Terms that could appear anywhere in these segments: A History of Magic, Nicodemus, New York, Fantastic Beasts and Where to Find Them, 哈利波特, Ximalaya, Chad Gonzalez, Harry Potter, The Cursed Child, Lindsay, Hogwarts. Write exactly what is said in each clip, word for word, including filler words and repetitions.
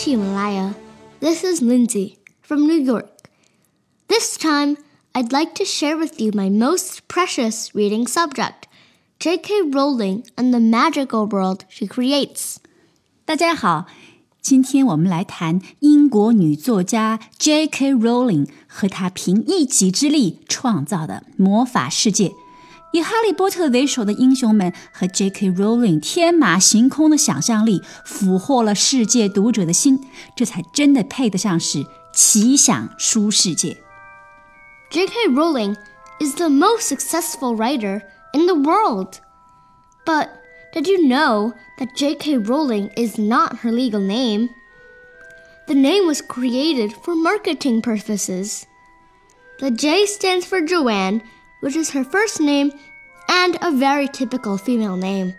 Ximalaya. This is Lindsay from New York. This time, I'd like to share with you my most precious reading subject, J K. Rowling and the magical world she creates. 大家好，今天我们来谈英国女作家 J K. Rowling 和她凭一己之力创造的魔法世界。以哈利波特为首的英雄们和 J K. Rowling 天马行空的想象力俘获了世界读者的心，这才真的配得上是奇想书世界。 J K. Rowling is the most successful writer in the world. But did you know that J K. Rowling is not her legal name? The name was created for marketing purposes. The J stands for Joanne,which is her first name and a very typical female name.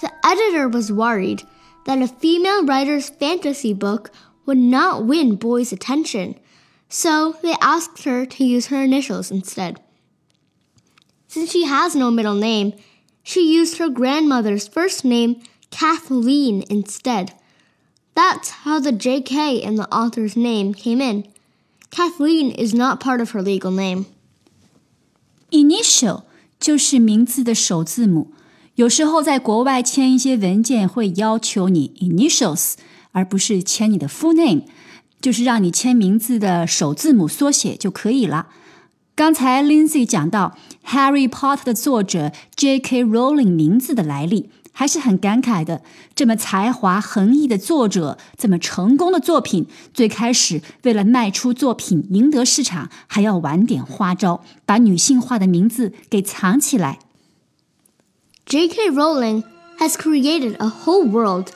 The editor was worried that a female writer's fantasy book would not win boys' attention, so they asked her to use her initials instead. Since she has no middle name, she used her grandmother's first name, Kathleen, instead. That's how the J K in the author's name came in. Kathleen is not part of her legal name.Initial 就是名字的首字母，有时候在国外签一些文件会要求你 initials， 而不是签你的 full name， 就是让你签名字的首字母缩写就可以了。刚才 Lindsay 讲到 Harry Potter 的作者 J K. Rowling 名字的来历，还是很感慨的。这么才华横溢的作者，这么成功的作品，最开始为了卖出作品赢得市场，还要玩点花招，把女性化的名字给藏起来。 J K. Rowling has created a whole world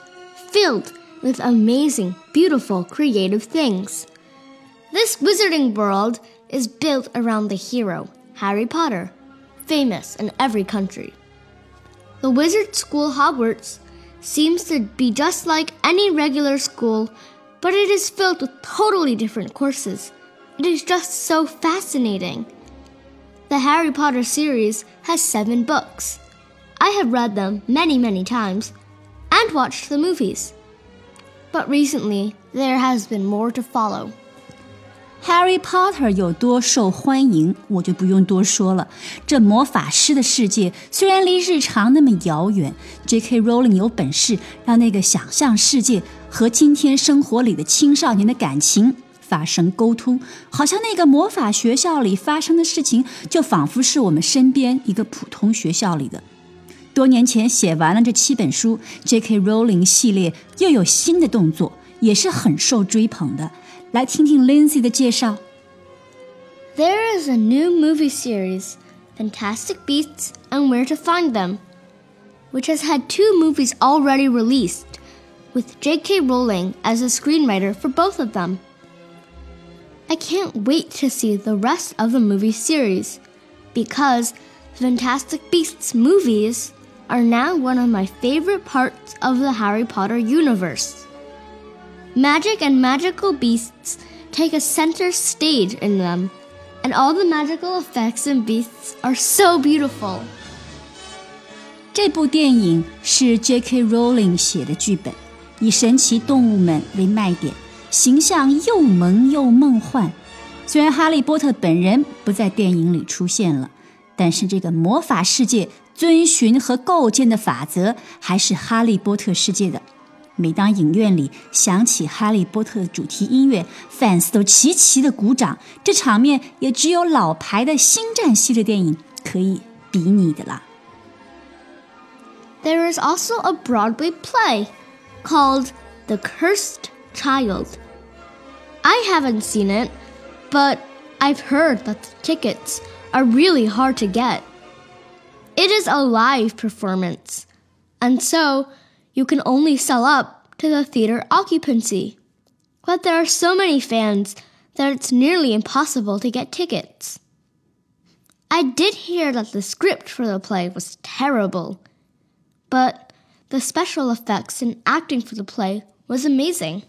filled with amazing, beautiful, creative things. This wizarding world is built around the hero, Harry Potter, famous in every country.The wizard school Hogwarts seems to be just like any regular school, but it is filled with totally different courses. It is just so fascinating. The Harry Potter series has seven books. I have read them many, many times and watched the movies. But recently, there has been more to follow.Harry Potter 有多受欢迎，我就不用多说了。这魔法师的世界虽然离日常那么遥远 ，J K. Rowling 有本事让那个想象世界和今天生活里的青少年的感情发生沟通，好像那个魔法学校里发生的事情，就仿佛是我们身边一个普通学校里的。多年前写完了这七本书 ，J K. Rowling 系列又有新的动作，也是很受追捧的。来听听 Lindsay 的介绍。 There is a new movie series, Fantastic Beasts and Where to Find Them, which has had two movies already released, with J K. Rowling as a screenwriter for both of them. I can't wait to see the rest of the movie series, because Fantastic Beasts movies are now one of my favorite parts of the Harry Potter universe.Magic and magical beasts take a center stage in them, and all the magical effects and beasts are so beautiful. 这部电影是 J K. Rowling 写的剧本，以神奇动物们为卖点，形象又萌又梦幻。虽然哈利波特本人不在电影里出现了，但是这个魔法世界遵循和构建的法则还是哈利波特世界的。每当影院里响起哈利波特的主题音乐， fans 都齐齐的鼓掌，这场面也只有老牌的星战系列电影可以比拟的啦。 There is also a Broadway play called The Cursed Child. I haven't seen it, but I've heard that the tickets are really hard to get. It is a live performance, and so...You can only sell up to the theater occupancy. But there are so many fans that it's nearly impossible to get tickets. I did hear that the script for the play was terrible, but the special effects and acting for the play was amazing.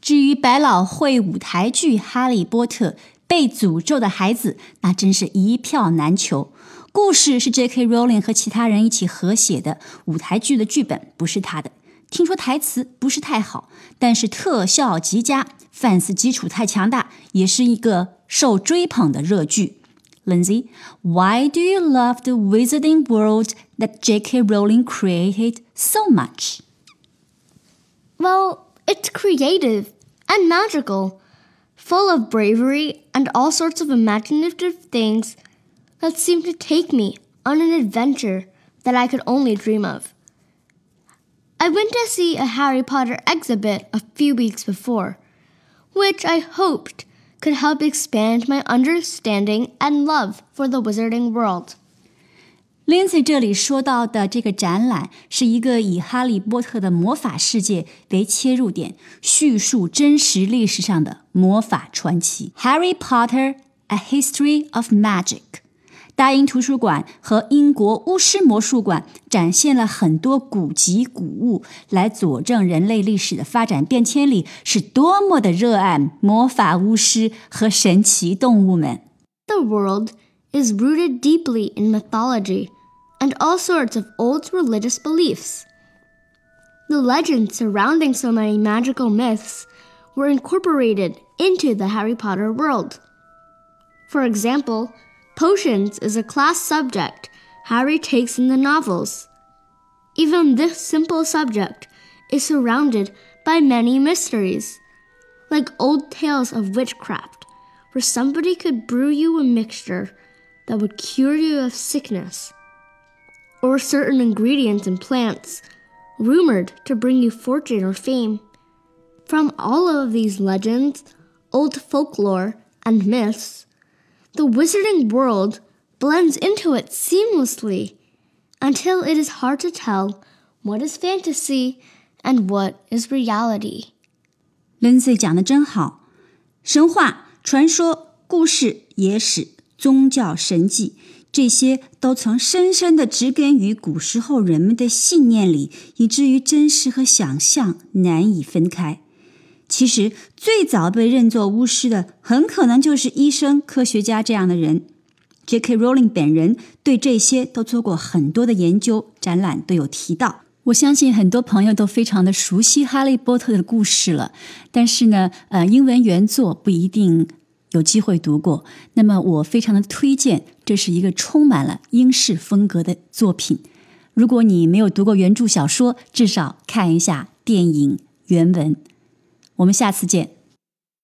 至于百老汇舞台剧《哈利波特》被诅咒的孩子，那真是一票难求。故事是 J K. Rowling 和其他人一起合写的，舞台剧的剧本不是他的，听说台词不是太好，但是特效极佳，范斯基础太强大，也是一个受追捧的热剧。Lindsay, why do you love the wizarding world that 杰 K. Rowling created so much? Well, it's creative and magical, full of bravery and all sorts of imaginative things that seem to take me on an adventure that I could only dream of. I went to see a Harry Potter exhibit a few weeks before, which I hoped could help expand my understanding and love for the wizarding world. Lindsay 这里说到的这个展览是一个以哈利波特的魔法世界为切入点，叙述真实历史上的魔法传奇。 Harry Potter, A History of Magic. 大英图书馆和英国巫师魔术馆展现了很多古籍古物，来佐证人类历史的发展变迁里是多么的热爱魔法巫师和神奇动物们。 The world is rooted deeply in mythology and all sorts of old religious beliefs. The legends surrounding so many magical myths were incorporated into the Harry Potter world. For example,Potions is a class subject Harry takes in the novels. Even this simple subject is surrounded by many mysteries, like old tales of witchcraft, where somebody could brew you a mixture that would cure you of sickness, or certain ingredients in plants rumored to bring you fortune or fame. From all of these legends, old folklore, and myths,The wizarding world blends into it seamlessly until it is hard to tell what is fantasy and what is reality. Lindsay 讲得真好，神话、传说、故事、野史、宗教、神迹，这些都曾深深地植根于古时候人们的信念里，以至于真实和想象难以分开。其实最早被认作巫师的很可能就是医生、科学家这样的人。 J K. Rowling 本人对这些都做过很多的研究，展览都有提到。我相信很多朋友都非常的熟悉哈利波特的故事了，但是呢、呃、英文原作不一定有机会读过，那么我非常的推荐，这是一个充满了英式风格的作品。如果你没有读过原著小说，至少看一下电影原文。我们下次见。